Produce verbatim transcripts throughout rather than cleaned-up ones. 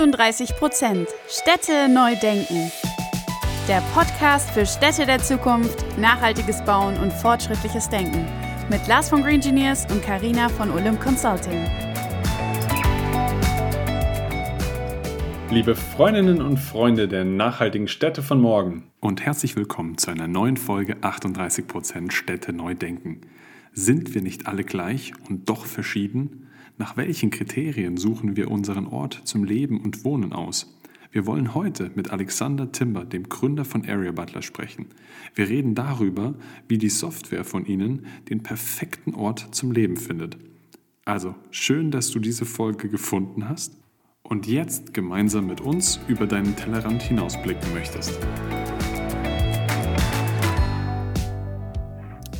achtunddreißig Prozent. Städte neu denken. Der Podcast für Städte der Zukunft, nachhaltiges Bauen und fortschrittliches Denken. Mit Lars von Green Engineers und Karina von Olymp Consulting. Liebe Freundinnen und Freunde der nachhaltigen Städte von morgen. Und herzlich willkommen zu einer neuen Folge achtunddreißig Prozent Städte neu denken. Sind wir nicht alle gleich und doch verschieden? Nach welchen Kriterien suchen wir unseren Ort zum Leben und Wohnen aus? Wir wollen heute mit Alexander Timber, dem Gründer von Area Butler, sprechen. Wir reden darüber, wie die Software von Ihnen den perfekten Ort zum Leben findet. Also, schön, dass du diese Folge gefunden hast und jetzt gemeinsam mit uns über deinen Tellerrand hinausblicken möchtest.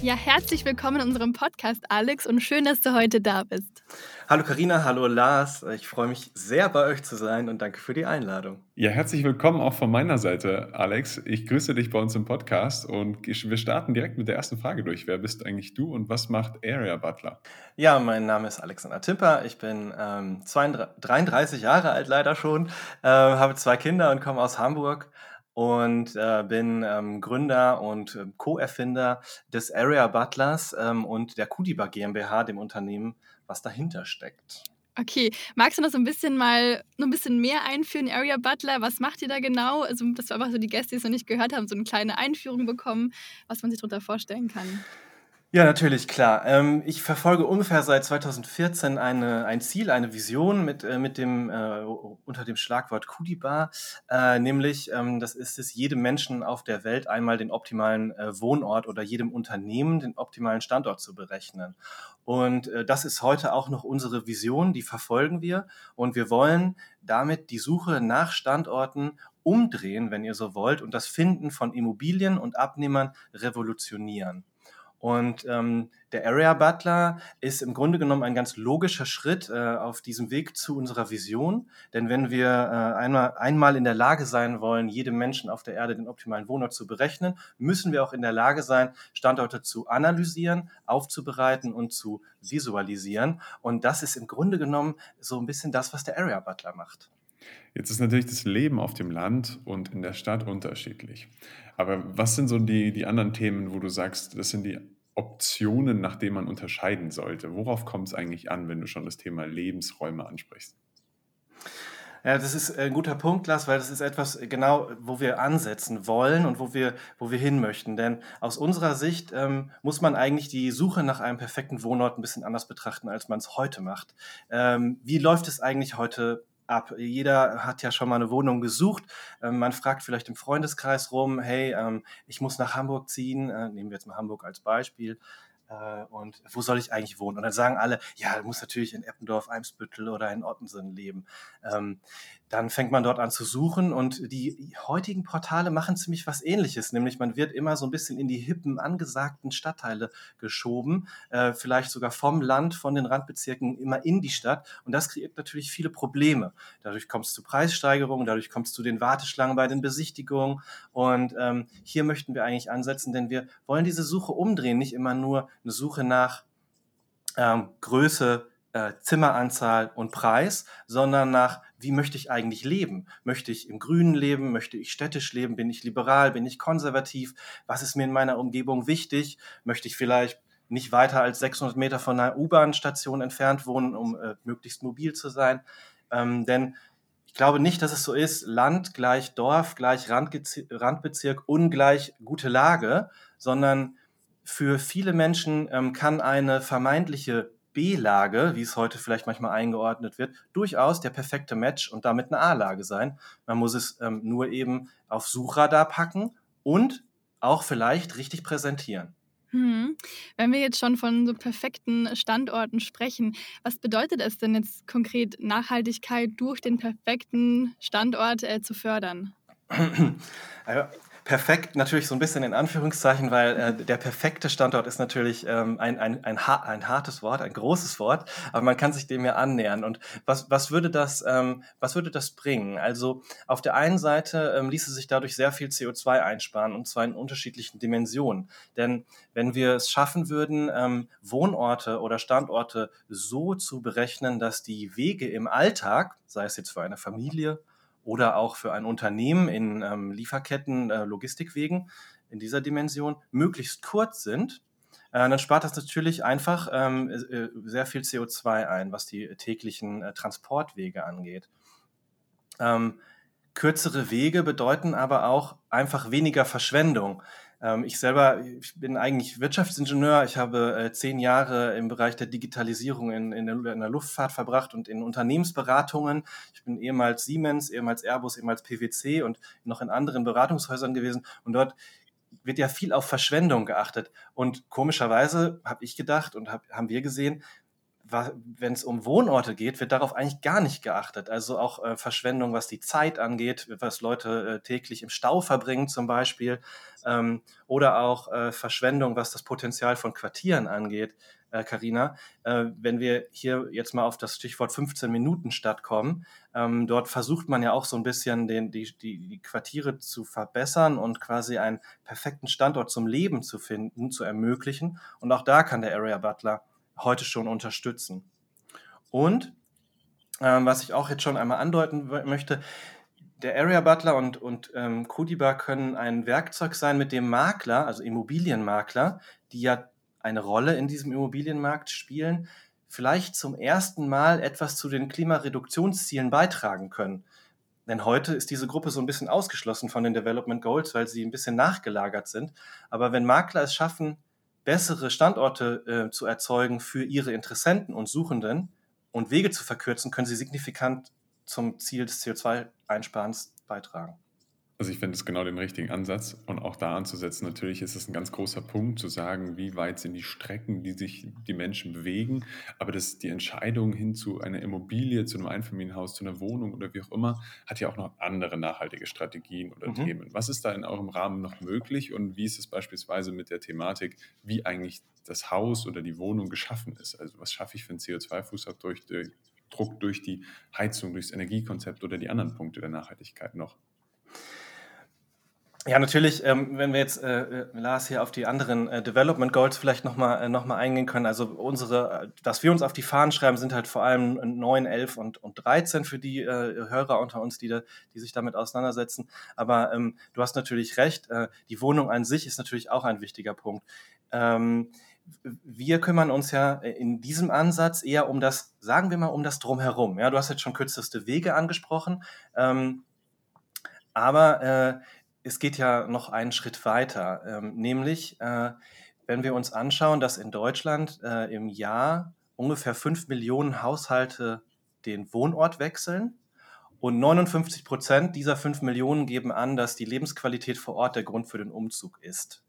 Ja, herzlich willkommen in unserem Podcast, Alex, und schön, dass du heute da bist. Hallo Karina, hallo Lars. Ich freue mich sehr, bei euch zu sein und danke für die Einladung. Ja, herzlich willkommen auch von meiner Seite, Alex. Ich grüße dich bei uns im Podcast und wir starten direkt mit der ersten Frage durch. Wer bist eigentlich du und was macht Area Butler? Ja, mein Name ist Alexander Timber. Ich bin ähm, zweiunddreißig, dreiunddreißig Jahre alt, leider schon, äh, habe zwei Kinder und komme aus Hamburg. Und äh, bin ähm, Gründer und äh, Co-Erfinder des Area Butlers ähm, und der Cutiba GmbH, dem Unternehmen, was dahinter steckt. Okay, magst du noch so ein bisschen mal noch ein bisschen mehr einführen, Area Butler? Was macht ihr da genau? Also, dass wir einfach so die Gäste, die es noch nicht gehört haben, so eine kleine Einführung bekommen, was man sich darunter vorstellen kann. Ja, natürlich, klar. Ähm, ich verfolge ungefähr seit zweitausendvierzehn eine, ein Ziel, eine Vision mit, äh, mit dem, äh, unter dem Schlagwort Cutiba, äh, nämlich, ähm, das ist es, jedem Menschen auf der Welt einmal den optimalen äh, Wohnort oder jedem Unternehmen den optimalen Standort zu berechnen. Und äh, das ist heute auch noch unsere Vision, die verfolgen wir und wir wollen damit die Suche nach Standorten umdrehen, wenn ihr so wollt, und das Finden von Immobilien und Abnehmern revolutionieren. Und ähm, der Area Butler ist im Grunde genommen ein ganz logischer Schritt äh, auf diesem Weg zu unserer Vision. Denn wenn wir äh, einmal, einmal in der Lage sein wollen, jedem Menschen auf der Erde den optimalen Wohnort zu berechnen, müssen wir auch in der Lage sein, Standorte zu analysieren, aufzubereiten und zu visualisieren. Und das ist im Grunde genommen so ein bisschen das, was der Area Butler macht. Jetzt ist natürlich das Leben auf dem Land und in der Stadt unterschiedlich. Aber was sind so die, die anderen Themen, wo du sagst, das sind die Optionen, nach denen man unterscheiden sollte? Worauf kommt es eigentlich an, wenn du schon das Thema Lebensräume ansprichst? Ja, das ist ein guter Punkt, Lars, weil das ist etwas genau, wo wir ansetzen wollen und wo wir, wo wir hin möchten. Denn aus unserer Sicht ähm, muss man eigentlich die Suche nach einem perfekten Wohnort ein bisschen anders betrachten, als man es heute macht. Ähm, wie läuft es eigentlich heute ab? Jeder hat ja schon mal eine Wohnung gesucht. Ähm, man fragt vielleicht im Freundeskreis rum, hey, ähm, ich muss nach Hamburg ziehen, äh, nehmen wir jetzt mal Hamburg als Beispiel, äh, und wo soll ich eigentlich wohnen? Und dann sagen alle, ja, du musst natürlich in Eppendorf, Eimsbüttel oder in Ottensen leben. Ähm, dann fängt man dort an zu suchen und die heutigen Portale machen ziemlich was Ähnliches, nämlich man wird immer so ein bisschen in die hippen, angesagten Stadtteile geschoben, äh, vielleicht sogar vom Land, von den Randbezirken immer in die Stadt, und das kreiert natürlich viele Probleme. Dadurch kommt es zu Preissteigerungen, dadurch kommt es zu den Warteschlangen bei den Besichtigungen, und ähm, hier möchten wir eigentlich ansetzen, denn wir wollen diese Suche umdrehen, nicht immer nur eine Suche nach ähm, Größe, äh, Zimmeranzahl und Preis, sondern nach: Wie möchte ich eigentlich leben? Möchte ich im Grünen leben? Möchte ich städtisch leben? Bin ich liberal? Bin ich konservativ? Was ist mir in meiner Umgebung wichtig? Möchte ich vielleicht nicht weiter als sechshundert Meter von einer U-Bahn-Station entfernt wohnen, um äh, möglichst mobil zu sein? Ähm, denn ich glaube nicht, dass es so ist, Land gleich Dorf gleich Randgezi- Randbezirk ungleich gute Lage, sondern für viele Menschen ähm, kann eine vermeintliche B-Lage, wie es heute vielleicht manchmal eingeordnet wird, durchaus der perfekte Match und damit eine A-Lage sein. Man muss es ähm, nur eben auf Suchradar packen und auch vielleicht richtig präsentieren. Hm. Wenn wir jetzt schon von so perfekten Standorten sprechen, was bedeutet es denn jetzt konkret, Nachhaltigkeit durch den perfekten Standort äh, zu fördern? Also, perfekt natürlich so ein bisschen in Anführungszeichen, weil äh, der perfekte Standort ist natürlich ähm, ein, ein, ein, ha- ein hartes Wort, ein großes Wort, aber man kann sich dem ja annähern. Und was, was, würde, das, ähm, was würde das bringen? Also auf der einen Seite ähm, ließe sich dadurch sehr viel C O zwei einsparen, und zwar in unterschiedlichen Dimensionen. Denn wenn wir es schaffen würden, ähm, Wohnorte oder Standorte so zu berechnen, dass die Wege im Alltag, sei es jetzt für eine Familie oder auch für ein Unternehmen in ähm, Lieferketten, äh, Logistikwegen in dieser Dimension möglichst kurz sind, äh, dann spart das natürlich einfach ähm, äh, sehr viel C O zwei ein, was die täglichen äh, Transportwege angeht. Ähm, kürzere Wege bedeuten aber auch einfach weniger Verschwendung. Ich selber, ich bin eigentlich Wirtschaftsingenieur. Ich habe zehn Jahre im Bereich der Digitalisierung in, in, der, in der Luftfahrt verbracht und in Unternehmensberatungen. Ich bin ehemals Siemens, ehemals Airbus, ehemals P W C und noch in anderen Beratungshäusern gewesen. Und dort wird ja viel auf Verschwendung geachtet. Und komischerweise habe ich gedacht und hab, haben wir gesehen, wenn es um Wohnorte geht, wird darauf eigentlich gar nicht geachtet. Also auch äh, Verschwendung, was die Zeit angeht, was Leute äh, täglich im Stau verbringen zum Beispiel, ähm, oder auch äh, Verschwendung, was das Potenzial von Quartieren angeht, äh, Carina. Äh, wenn wir hier jetzt mal auf das Stichwort fünfzehn-Minuten-Stadt kommen, ähm, dort versucht man ja auch so ein bisschen den, die, die, die Quartiere zu verbessern und quasi einen perfekten Standort zum Leben zu finden, zu ermöglichen. Und auch da kann der Area Butler heute schon unterstützen. Und ähm, was ich auch jetzt schon einmal andeuten möchte, der Area Butler und, und ähm, Cutiba können ein Werkzeug sein, mit dem Makler, also Immobilienmakler, die ja eine Rolle in diesem Immobilienmarkt spielen, vielleicht zum ersten Mal etwas zu den Klimareduktionszielen beitragen können. Denn heute ist diese Gruppe so ein bisschen ausgeschlossen von den Development Goals, weil sie ein bisschen nachgelagert sind. Aber wenn Makler es schaffen, bessere Standorte äh, zu erzeugen für ihre Interessenten und Suchenden und Wege zu verkürzen, können sie signifikant zum Ziel des C O zwei Einsparens beitragen. Also ich finde es genau den richtigen Ansatz und auch da anzusetzen. Natürlich ist es ein ganz großer Punkt zu sagen, wie weit sind die Strecken, die sich die Menschen bewegen, aber das, die Entscheidung hin zu einer Immobilie, zu einem Einfamilienhaus, zu einer Wohnung oder wie auch immer, hat ja auch noch andere nachhaltige Strategien oder mhm. Themen. Was ist da in eurem Rahmen noch möglich und wie ist es beispielsweise mit der Thematik, wie eigentlich das Haus oder die Wohnung geschaffen ist? Also was schaffe ich für einen C O zwei Fußabdruck durch, Druck durch die Heizung, durchs Energiekonzept oder die anderen Punkte der Nachhaltigkeit noch? Ja, natürlich, ähm, wenn wir jetzt, äh, Lars, hier auf die anderen äh, Development Goals vielleicht nochmal äh, noch mal eingehen können. Also unsere, dass wir uns auf die Fahnen schreiben, sind halt vor allem neun, elf und dreizehn für die äh, Hörer unter uns, die, da, die sich damit auseinandersetzen. Aber ähm, du hast natürlich recht, äh, die Wohnung an sich ist natürlich auch ein wichtiger Punkt. Ähm, Wir kümmern uns ja in diesem Ansatz eher um das, sagen wir mal, um das Drumherum. Ja, du hast jetzt schon kürzeste Wege angesprochen, ähm, aber äh, es geht ja noch einen Schritt weiter, ähm, nämlich äh, wenn wir uns anschauen, dass in Deutschland äh, im Jahr ungefähr fünf Millionen Haushalte den Wohnort wechseln und neunundfünfzig Prozent dieser fünf Millionen geben an, dass die Lebensqualität vor Ort der Grund für den Umzug ist.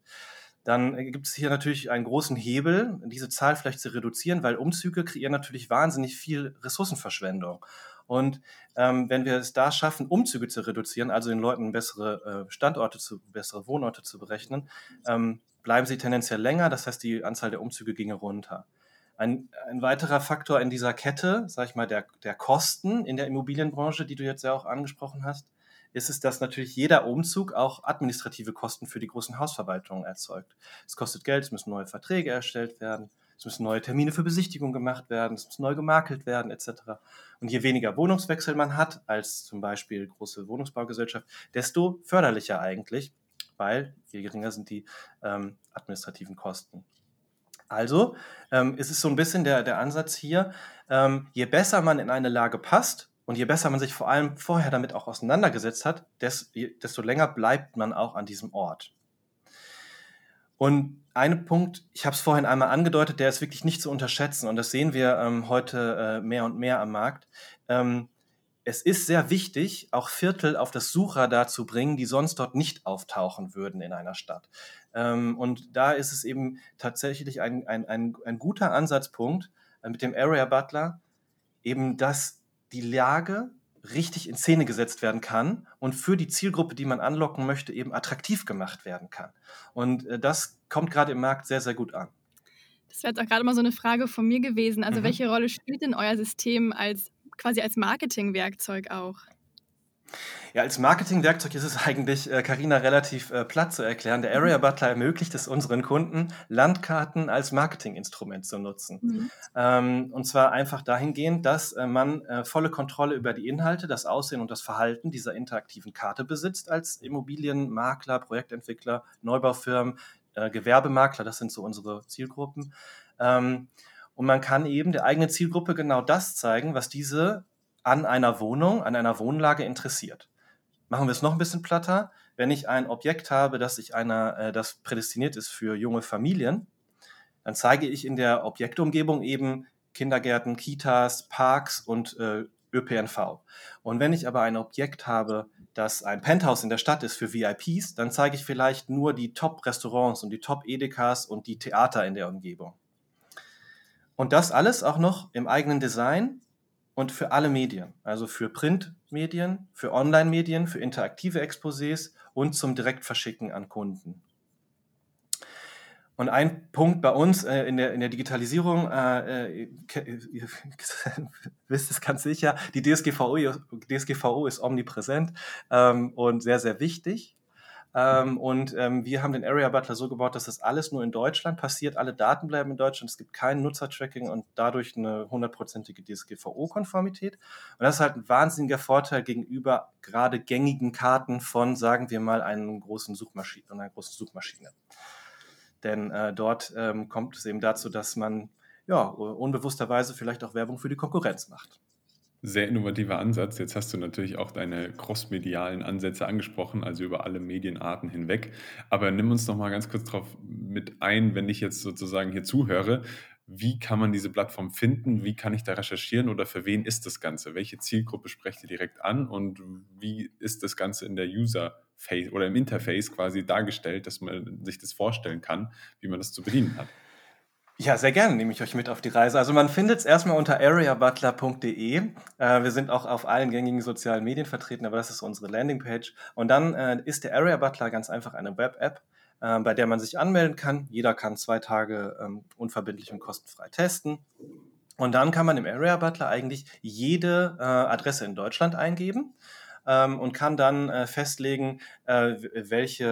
Dann gibt es hier natürlich einen großen Hebel, diese Zahl vielleicht zu reduzieren, weil Umzüge kreieren natürlich wahnsinnig viel Ressourcenverschwendung. Und ähm, wenn wir es da schaffen, Umzüge zu reduzieren, also den Leuten bessere äh, Standorte, zu, bessere Wohnorte zu berechnen, ähm, bleiben sie tendenziell länger, das heißt, die Anzahl der Umzüge ginge runter. Ein, ein weiterer Faktor in dieser Kette, sag ich mal, der, der Kosten in der Immobilienbranche, die du jetzt ja auch angesprochen hast, ist es, dass natürlich jeder Umzug auch administrative Kosten für die großen Hausverwaltungen erzeugt. Es kostet Geld, es müssen neue Verträge erstellt werden, es müssen neue Termine für Besichtigung gemacht werden, es muss neu gemakelt werden et cetera. Und je weniger Wohnungswechsel man hat, als zum Beispiel große Wohnungsbaugesellschaft, desto förderlicher eigentlich, weil je geringer sind die ähm, administrativen Kosten. Also ähm, es ist so ein bisschen der, der Ansatz hier, ähm, je besser man in eine Lage passt, und je besser man sich vor allem vorher damit auch auseinandergesetzt hat, desto länger bleibt man auch an diesem Ort. Und ein Punkt, ich habe es vorhin einmal angedeutet, der ist wirklich nicht zu unterschätzen und das sehen wir ähm, heute äh, mehr und mehr am Markt. Ähm, es ist sehr wichtig, auch Viertel auf das Suchradar zu bringen, die sonst dort nicht auftauchen würden in einer Stadt. Ähm, und da ist es eben tatsächlich ein, ein, ein, ein guter Ansatzpunkt äh, mit dem Area Butler, eben das die Lage richtig in Szene gesetzt werden kann und für die Zielgruppe, die man anlocken möchte, eben attraktiv gemacht werden kann. Und das kommt gerade im Markt sehr, sehr gut an. Das wäre jetzt auch gerade mal so eine Frage von mir gewesen. Also mhm. welche Rolle spielt denn euer System als quasi als Marketingwerkzeug auch? Ja, als Marketingwerkzeug ist es eigentlich, Karina, äh, relativ äh, platt zu erklären. Der Area Butler ermöglicht es unseren Kunden, Landkarten als Marketinginstrument zu nutzen. Mhm. Ähm, und zwar einfach dahingehend, dass äh, man äh, volle Kontrolle über die Inhalte, das Aussehen und das Verhalten dieser interaktiven Karte besitzt als Immobilienmakler, Projektentwickler, Neubaufirmen, äh, Gewerbemakler, das sind so unsere Zielgruppen. Ähm, und man kann eben der eigenen Zielgruppe genau das zeigen, was diese an einer Wohnung, an einer Wohnlage interessiert. Machen wir es noch ein bisschen platter. Wenn ich ein Objekt habe, das ich einer, das prädestiniert ist für junge Familien, dann zeige ich in der Objektumgebung eben Kindergärten, Kitas, Parks und äh, Ö P N V. Und wenn ich aber ein Objekt habe, das ein Penthouse in der Stadt ist für V I Ps, dann zeige ich vielleicht nur die Top-Restaurants und die Top-Edekas und die Theater in der Umgebung. Und das alles auch noch im eigenen Design, und für alle Medien, also für Printmedien, für Online-Medien, für interaktive Exposés und zum Direktverschicken an Kunden. Und ein Punkt bei uns äh, in, der, in der Digitalisierung, äh, ihr wisst es ganz sicher, die D S G V O, D S G V O ist omnipräsent ähm, und sehr, sehr wichtig. Ähm, und ähm, wir haben den Area Butler so gebaut, dass das alles nur in Deutschland passiert, alle Daten bleiben in Deutschland, es gibt kein Nutzertracking und dadurch eine hundertprozentige D S G V O-Konformität. Und das ist halt ein wahnsinniger Vorteil gegenüber gerade gängigen Karten von, sagen wir mal, einem großen Suchmaschine, einer großen Suchmaschine. Denn äh, dort ähm, kommt es eben dazu, dass man ja unbewussterweise vielleicht auch Werbung für die Konkurrenz macht. Sehr innovativer Ansatz. Jetzt hast du natürlich auch deine crossmedialen Ansätze angesprochen, also über alle Medienarten hinweg. Aber nimm uns noch mal ganz kurz drauf mit ein, wenn ich jetzt sozusagen hier zuhöre. Wie kann man diese Plattform finden? Wie kann ich da recherchieren? Oder für wen ist das Ganze? Welche Zielgruppe sprecht ihr direkt an? Und wie ist das Ganze in der User-Face oder im Interface quasi dargestellt, dass man sich das vorstellen kann, wie man das zu bedienen hat? Ja, sehr gerne nehme ich euch mit auf die Reise. Also man findet es erstmal unter area butler punkt de. Äh, wir sind auch auf allen gängigen sozialen Medien vertreten, aber das ist unsere Landingpage. Und dann äh, ist der Area Butler ganz einfach eine Web-App, äh, bei der man sich anmelden kann. Jeder kann zwei Tage ähm, unverbindlich und kostenfrei testen. Und dann kann man im Area Butler eigentlich jede äh, Adresse in Deutschland eingeben. Ähm, und kann dann äh, festlegen, äh, welche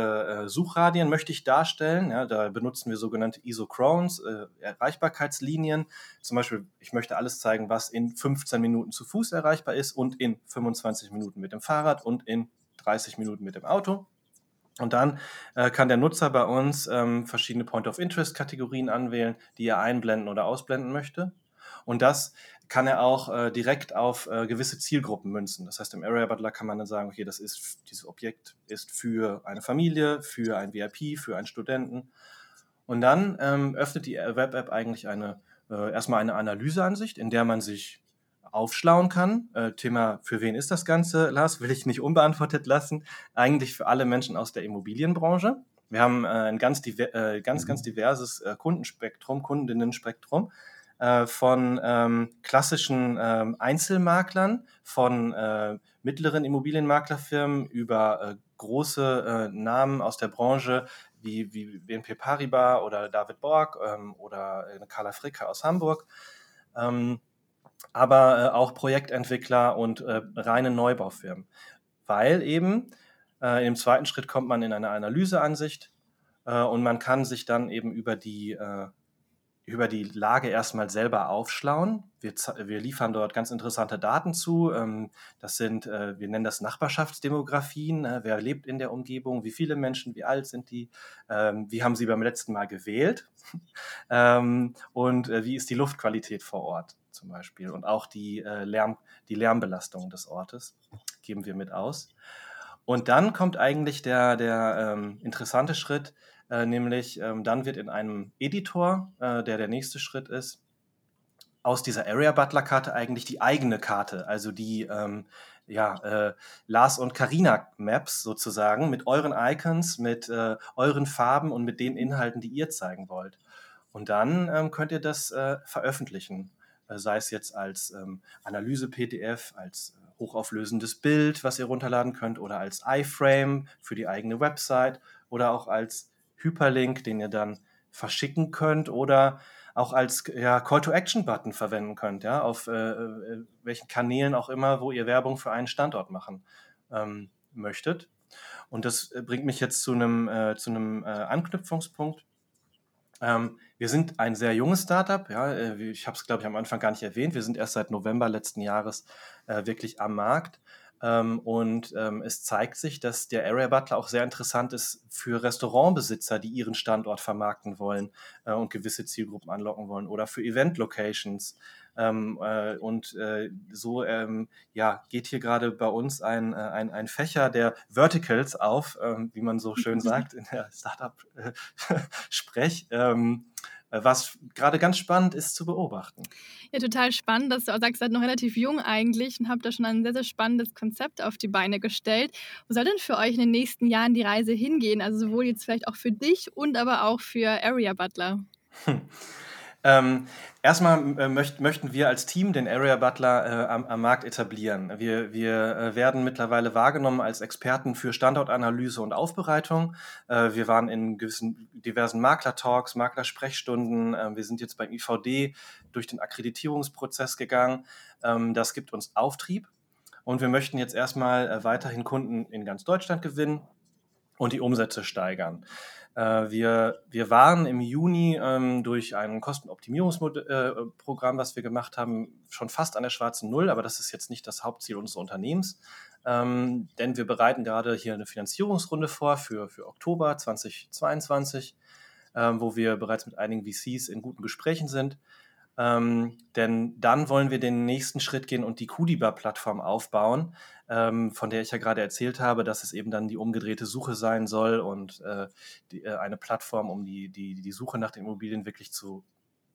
äh, Suchradien möchte ich darstellen. Ja, da benutzen wir sogenannte I S O-Crowns, äh, Erreichbarkeitslinien. Zum Beispiel, ich möchte alles zeigen, was in fünfzehn Minuten zu Fuß erreichbar ist und in fünfundzwanzig Minuten mit dem Fahrrad und in dreißig Minuten mit dem Auto. Und dann äh, kann der Nutzer bei uns ähm, verschiedene Point-of-Interest-Kategorien anwählen, die er einblenden oder ausblenden möchte. Und das kann er auch äh, direkt auf äh, gewisse Zielgruppen münzen. Das heißt, im Area Butler kann man dann sagen, okay, das ist, dieses Objekt ist für eine Familie, für ein V I P, für einen Studenten. Und dann ähm, öffnet die Web-App eigentlich eine, äh, erstmal eine Analyseansicht, in der man sich aufschlauen kann. Äh, Thema, für wen ist das Ganze, Lars, will ich nicht unbeantwortet lassen. Eigentlich für alle Menschen aus der Immobilienbranche. Wir haben äh, ein ganz, diver- äh, ganz, ganz diverses äh, Kundenspektrum, Kundinnenspektrum, von ähm, klassischen ähm, Einzelmaklern, von äh, mittleren Immobilienmaklerfirmen über äh, große äh, Namen aus der Branche wie, wie B N P Paribas oder David Borg ähm, oder Karla Fricke aus Hamburg, ähm, aber äh, auch Projektentwickler und äh, reine Neubaufirmen. Weil eben äh, im zweiten Schritt kommt man in eine Analyseansicht äh, und man kann sich dann eben über die äh, über die Lage erstmal selber aufschlauen. Wir, wir liefern dort ganz interessante Daten zu. Das sind, wir nennen das Nachbarschaftsdemografien. Wer lebt in der Umgebung? Wie viele Menschen? Wie alt sind die? Wie haben sie beim letzten Mal gewählt? Und wie ist die Luftqualität vor Ort zum Beispiel? Und auch die, Lärm, die Lärmbelastung des Ortes geben wir mit aus. Und dann kommt eigentlich der, der interessante Schritt, Äh, nämlich ähm, dann wird in einem Editor, äh, der der nächste Schritt ist, aus dieser Area Butler Karte eigentlich die eigene Karte, also die ähm, ja, äh, Lars und Karina Maps sozusagen mit euren Icons, mit äh, euren Farben und mit den Inhalten, die ihr zeigen wollt. Und dann ähm, könnt ihr das äh, veröffentlichen, äh, sei es jetzt als ähm, Analyse-P D F, als äh, hochauflösendes Bild, was ihr runterladen könnt, oder als iFrame für die eigene Website oder auch als Hyperlink, den ihr dann verschicken könnt oder auch als ja, Call-to-Action-Button verwenden könnt, ja, auf äh, welchen Kanälen auch immer, wo ihr Werbung für einen Standort machen ähm, möchtet. Und das bringt mich jetzt zu einem, äh, zu einem äh, Anknüpfungspunkt. Ähm, wir sind ein sehr junges Startup, ja, ich habe es, glaube ich, am Anfang gar nicht erwähnt, wir sind erst seit November letzten Jahres äh, wirklich am Markt ähm, und ähm, es zeigt sich, dass der Area Butler auch sehr interessant ist für Restaurantbesitzer, die ihren Standort vermarkten wollen äh, und gewisse Zielgruppen anlocken wollen oder für Event-Locations ähm, äh, und äh, so ähm, ja, geht hier gerade bei uns ein, ein, ein Fächer der Verticals auf, ähm, wie man so schön sagt in der Startup-Sprech, ähm, was gerade ganz spannend ist zu beobachten. Ja, total spannend, dass du auch sagst, ihr seid noch relativ jung eigentlich und habt da schon ein sehr, sehr spannendes Konzept auf die Beine gestellt. Wo soll denn für euch in den nächsten Jahren die Reise hingehen? Also sowohl jetzt vielleicht auch für dich und aber auch für Area Butler. Hm. Ähm, erstmal äh, möcht, möchten wir als Team den Area Butler äh, am, am Markt etablieren. Wir, wir äh, werden mittlerweile wahrgenommen als Experten für Standortanalyse und Aufbereitung. Äh, wir waren in gewissen diversen Makler-Talks, Maklersprechstunden. Äh, wir sind jetzt beim I V D durch den Akkreditierungsprozess gegangen. Ähm, das gibt uns Auftrieb. Und wir möchten jetzt erstmal äh, weiterhin Kunden in ganz Deutschland gewinnen und die Umsätze steigern. Wir, wir waren im Juni ähm, durch ein Kostenoptimierungsprogramm, äh, was wir gemacht haben, schon fast an der schwarzen Null, aber das ist jetzt nicht das Hauptziel unseres Unternehmens, ähm, denn wir bereiten gerade hier eine Finanzierungsrunde vor für, für Oktober zweitausendzweiundzwanzig, ähm, wo wir bereits mit einigen V Cs in guten Gesprächen sind, ähm, denn dann wollen wir den nächsten Schritt gehen und die Cutiba-Plattform aufbauen, von der ich ja gerade erzählt habe, dass es eben dann die umgedrehte Suche sein soll und äh, die, äh, eine Plattform, um die, die, die Suche nach den Immobilien wirklich zu,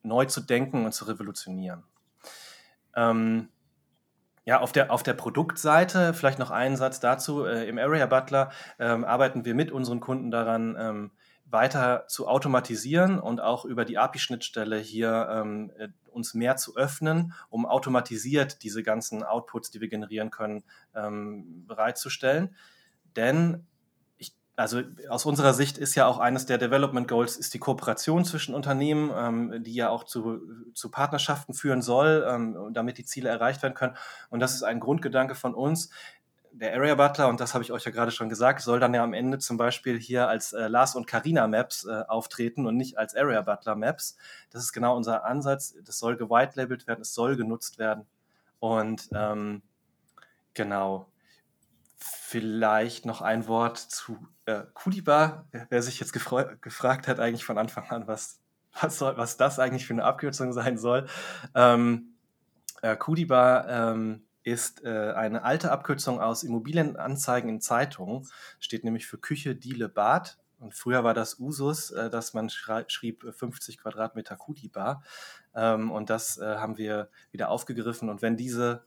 neu zu denken und zu revolutionieren. Ähm, ja, auf der, auf der Produktseite, vielleicht noch einen Satz dazu, äh, im Area Butler ähm, arbeiten wir mit unseren Kunden daran, ähm, weiter zu automatisieren und auch über die A P I-Schnittstelle hier ähm, uns mehr zu öffnen, um automatisiert diese ganzen Outputs, die wir generieren können, ähm, bereitzustellen. Denn, ich, also aus unserer Sicht ist ja auch eines der Development Goals, ist die Kooperation zwischen Unternehmen, ähm, die ja auch zu, zu Partnerschaften führen soll, ähm, damit die Ziele erreicht werden können. Und das ist ein Grundgedanke von uns. Der Area Butler, und das habe ich euch ja gerade schon gesagt, soll dann ja am Ende zum Beispiel hier als äh, Lars und Carina Maps äh, auftreten und nicht als Area Butler Maps. Das ist genau unser Ansatz. Das soll gewitelabelt werden, es soll genutzt werden. Und ähm, genau, vielleicht noch ein Wort zu äh, Cutiba. Wer sich jetzt gefre- gefragt hat eigentlich von Anfang an, was, was, soll, was das eigentlich für eine Abkürzung sein soll. Ähm, äh, Cutiba ähm, ist äh, eine alte Abkürzung aus Immobilienanzeigen in Zeitungen, steht nämlich für Küche, Diele, Bad. Und früher war das Usus, äh, dass man schrei- schrieb fünfzig Quadratmeter Cutiba. Ähm, und das äh, haben wir wieder aufgegriffen. Und wenn diese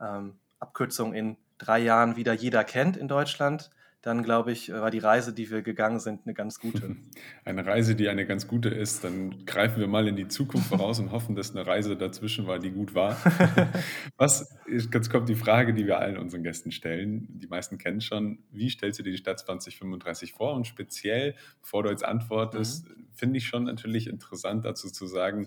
ähm, Abkürzung in drei Jahren wieder jeder kennt in Deutschland, dann glaube ich, war die Reise, die wir gegangen sind, eine ganz gute. Eine Reise, die eine ganz gute ist. Dann greifen wir mal in die Zukunft voraus und hoffen, dass eine Reise dazwischen war, die gut war. Was, jetzt kommt die Frage, die wir allen unseren Gästen stellen. Die meisten kennen schon. Wie stellst du dir die Stadt zweitausendfünfunddreißig vor? Und speziell, bevor du jetzt antwortest, mhm. finde ich schon natürlich interessant, dazu zu sagen,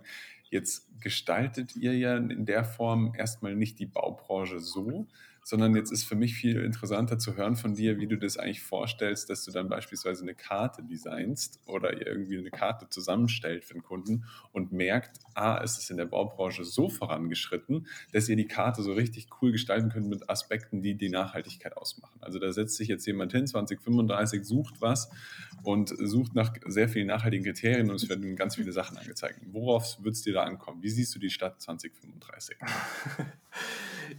jetzt gestaltet ihr ja in der Form erstmal nicht die Baubranche so, sondern jetzt ist für mich viel interessanter zu hören von dir, wie du das eigentlich vorstellst, dass du dann beispielsweise eine Karte designst oder irgendwie eine Karte zusammenstellt für den Kunden und merkt, ah, es ist in der Baubranche so vorangeschritten, dass ihr die Karte so richtig cool gestalten könnt mit Aspekten, die die Nachhaltigkeit ausmachen. Also da setzt sich jetzt jemand hin, zweitausendfünfunddreißig, sucht was und sucht nach sehr vielen nachhaltigen Kriterien und es werden ganz viele Sachen angezeigt. Worauf wird es dir da ankommen? Wie siehst du die Stadt zweitausendfünfunddreißig?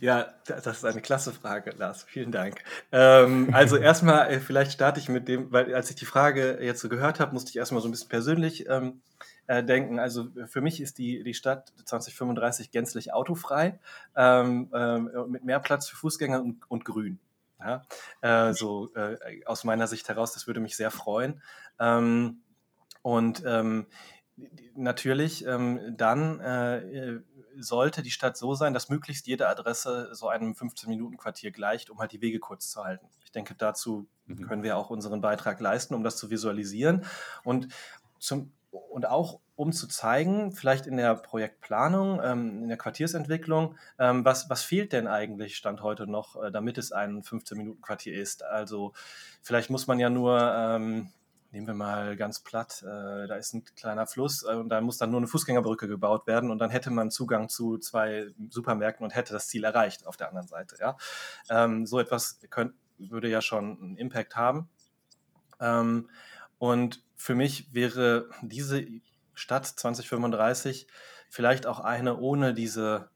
Ja, das ist eine klasse Frage, Lars. Vielen Dank. Ähm, also erstmal, vielleicht starte ich mit dem, weil als ich die Frage jetzt so gehört habe, musste ich erstmal so ein bisschen persönlich ähm, äh, denken. Also für mich ist die, die Stadt zweitausendfünfunddreißig gänzlich autofrei, ähm, äh, mit mehr Platz für Fußgänger und, und Grün. Ja? Äh, so äh, aus meiner Sicht heraus, das würde mich sehr freuen. Ähm, und ähm, natürlich ähm, dann... Äh, sollte die Stadt so sein, dass möglichst jede Adresse so einem fünfzehn-Minuten-Quartier gleicht, um halt die Wege kurz zu halten. Ich denke, dazu mhm. können wir auch unseren Beitrag leisten, um das zu visualisieren und, zum, und auch um zu zeigen, vielleicht in der Projektplanung, ähm, in der Quartiersentwicklung, ähm, was, was fehlt denn eigentlich Stand heute noch, äh, damit es ein fünfzehn-Minuten-Quartier ist. Also vielleicht muss man ja nur... Ähm, Nehmen wir mal ganz platt, äh, da ist ein kleiner Fluss äh, und da muss dann nur eine Fußgängerbrücke gebaut werden und dann hätte man Zugang zu zwei Supermärkten und hätte das Ziel erreicht auf der anderen Seite. Ja? Ähm, so etwas könnt, würde ja schon einen Impact haben. Ähm, und für mich wäre diese Stadt zweitausendfünfunddreißig vielleicht auch eine ohne diese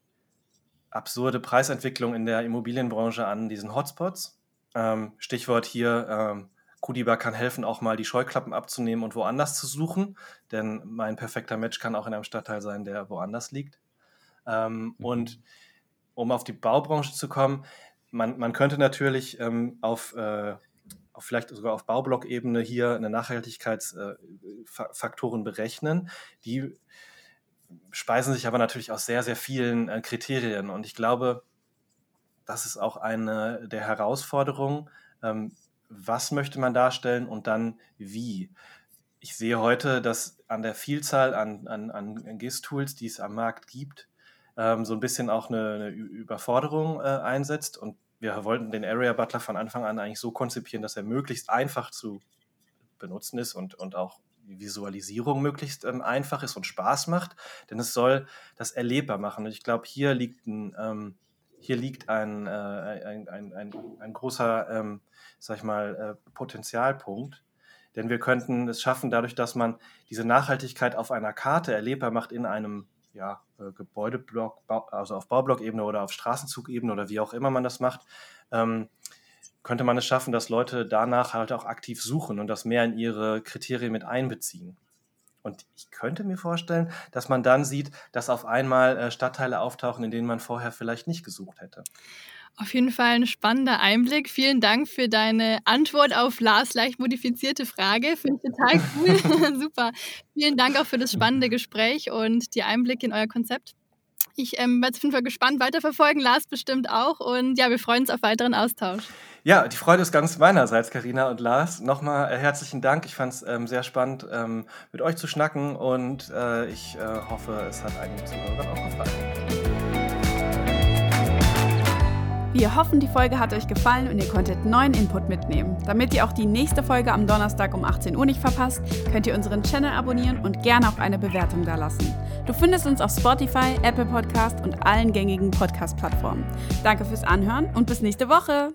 absurde Preisentwicklung in der Immobilienbranche an diesen Hotspots. Ähm, Stichwort hier... Ähm, Cutiba kann helfen, auch mal die Scheuklappen abzunehmen und woanders zu suchen, denn mein perfekter Match kann auch in einem Stadtteil sein, der woanders liegt. Ähm, mhm. Und um auf die Baubranche zu kommen, man, man könnte natürlich ähm, auf, äh, auf vielleicht sogar auf Baublockebene hier eine Nachhaltigkeitsfaktoren äh, berechnen, die speisen sich aber natürlich aus sehr, sehr vielen äh, Kriterien. Und ich glaube, das ist auch eine der Herausforderungen, ähm, was möchte man darstellen und dann wie. Ich sehe heute, dass an der Vielzahl an, an, an G I S-Tools, die es am Markt gibt, ähm, so ein bisschen auch eine, eine Überforderung äh, einsetzt. Und wir wollten den Area Butler von Anfang an eigentlich so konzipieren, dass er möglichst einfach zu benutzen ist und, und auch die Visualisierung möglichst ähm, einfach ist und Spaß macht. Denn es soll das erlebbar machen. Und ich glaube, hier liegt ein... Ähm, Hier liegt ein, äh, ein, ein, ein, ein großer, ähm, sag ich mal, äh, Potenzialpunkt, denn wir könnten es schaffen, dadurch, dass man diese Nachhaltigkeit auf einer Karte erlebbar macht in einem ja, äh, Gebäudeblock, also auf Baublockebene oder auf Straßenzugebene oder wie auch immer man das macht, ähm, könnte man es schaffen, dass Leute danach halt auch aktiv suchen und das mehr in ihre Kriterien mit einbeziehen. Und ich könnte mir vorstellen, dass man dann sieht, dass auf einmal Stadtteile auftauchen, in denen man vorher vielleicht nicht gesucht hätte. Auf jeden Fall ein spannender Einblick. Vielen Dank für deine Antwort auf Lars' leicht modifizierte Frage. Finde ich total cool. Super. Vielen Dank auch für das spannende Gespräch und die Einblicke in euer Konzept. Ich ähm, werde es auf jeden Fall gespannt weiterverfolgen, Lars bestimmt auch. Und ja, wir freuen uns auf weiteren Austausch. Ja, die Freude ist ganz meinerseits, Karina und Lars. Nochmal äh, herzlichen Dank. Ich fand es ähm, sehr spannend, ähm, mit euch zu schnacken. Und äh, ich äh, hoffe, es hat einigen Zuhörern auch gefallen. Wir hoffen, die Folge hat euch gefallen und ihr konntet neuen Input mitnehmen. Damit ihr auch die nächste Folge am Donnerstag um achtzehn Uhr nicht verpasst, könnt ihr unseren Channel abonnieren und gerne auch eine Bewertung dalassen. Du findest uns auf Spotify, Apple Podcast und allen gängigen Podcast-Plattformen. Danke fürs Anhören und bis nächste Woche!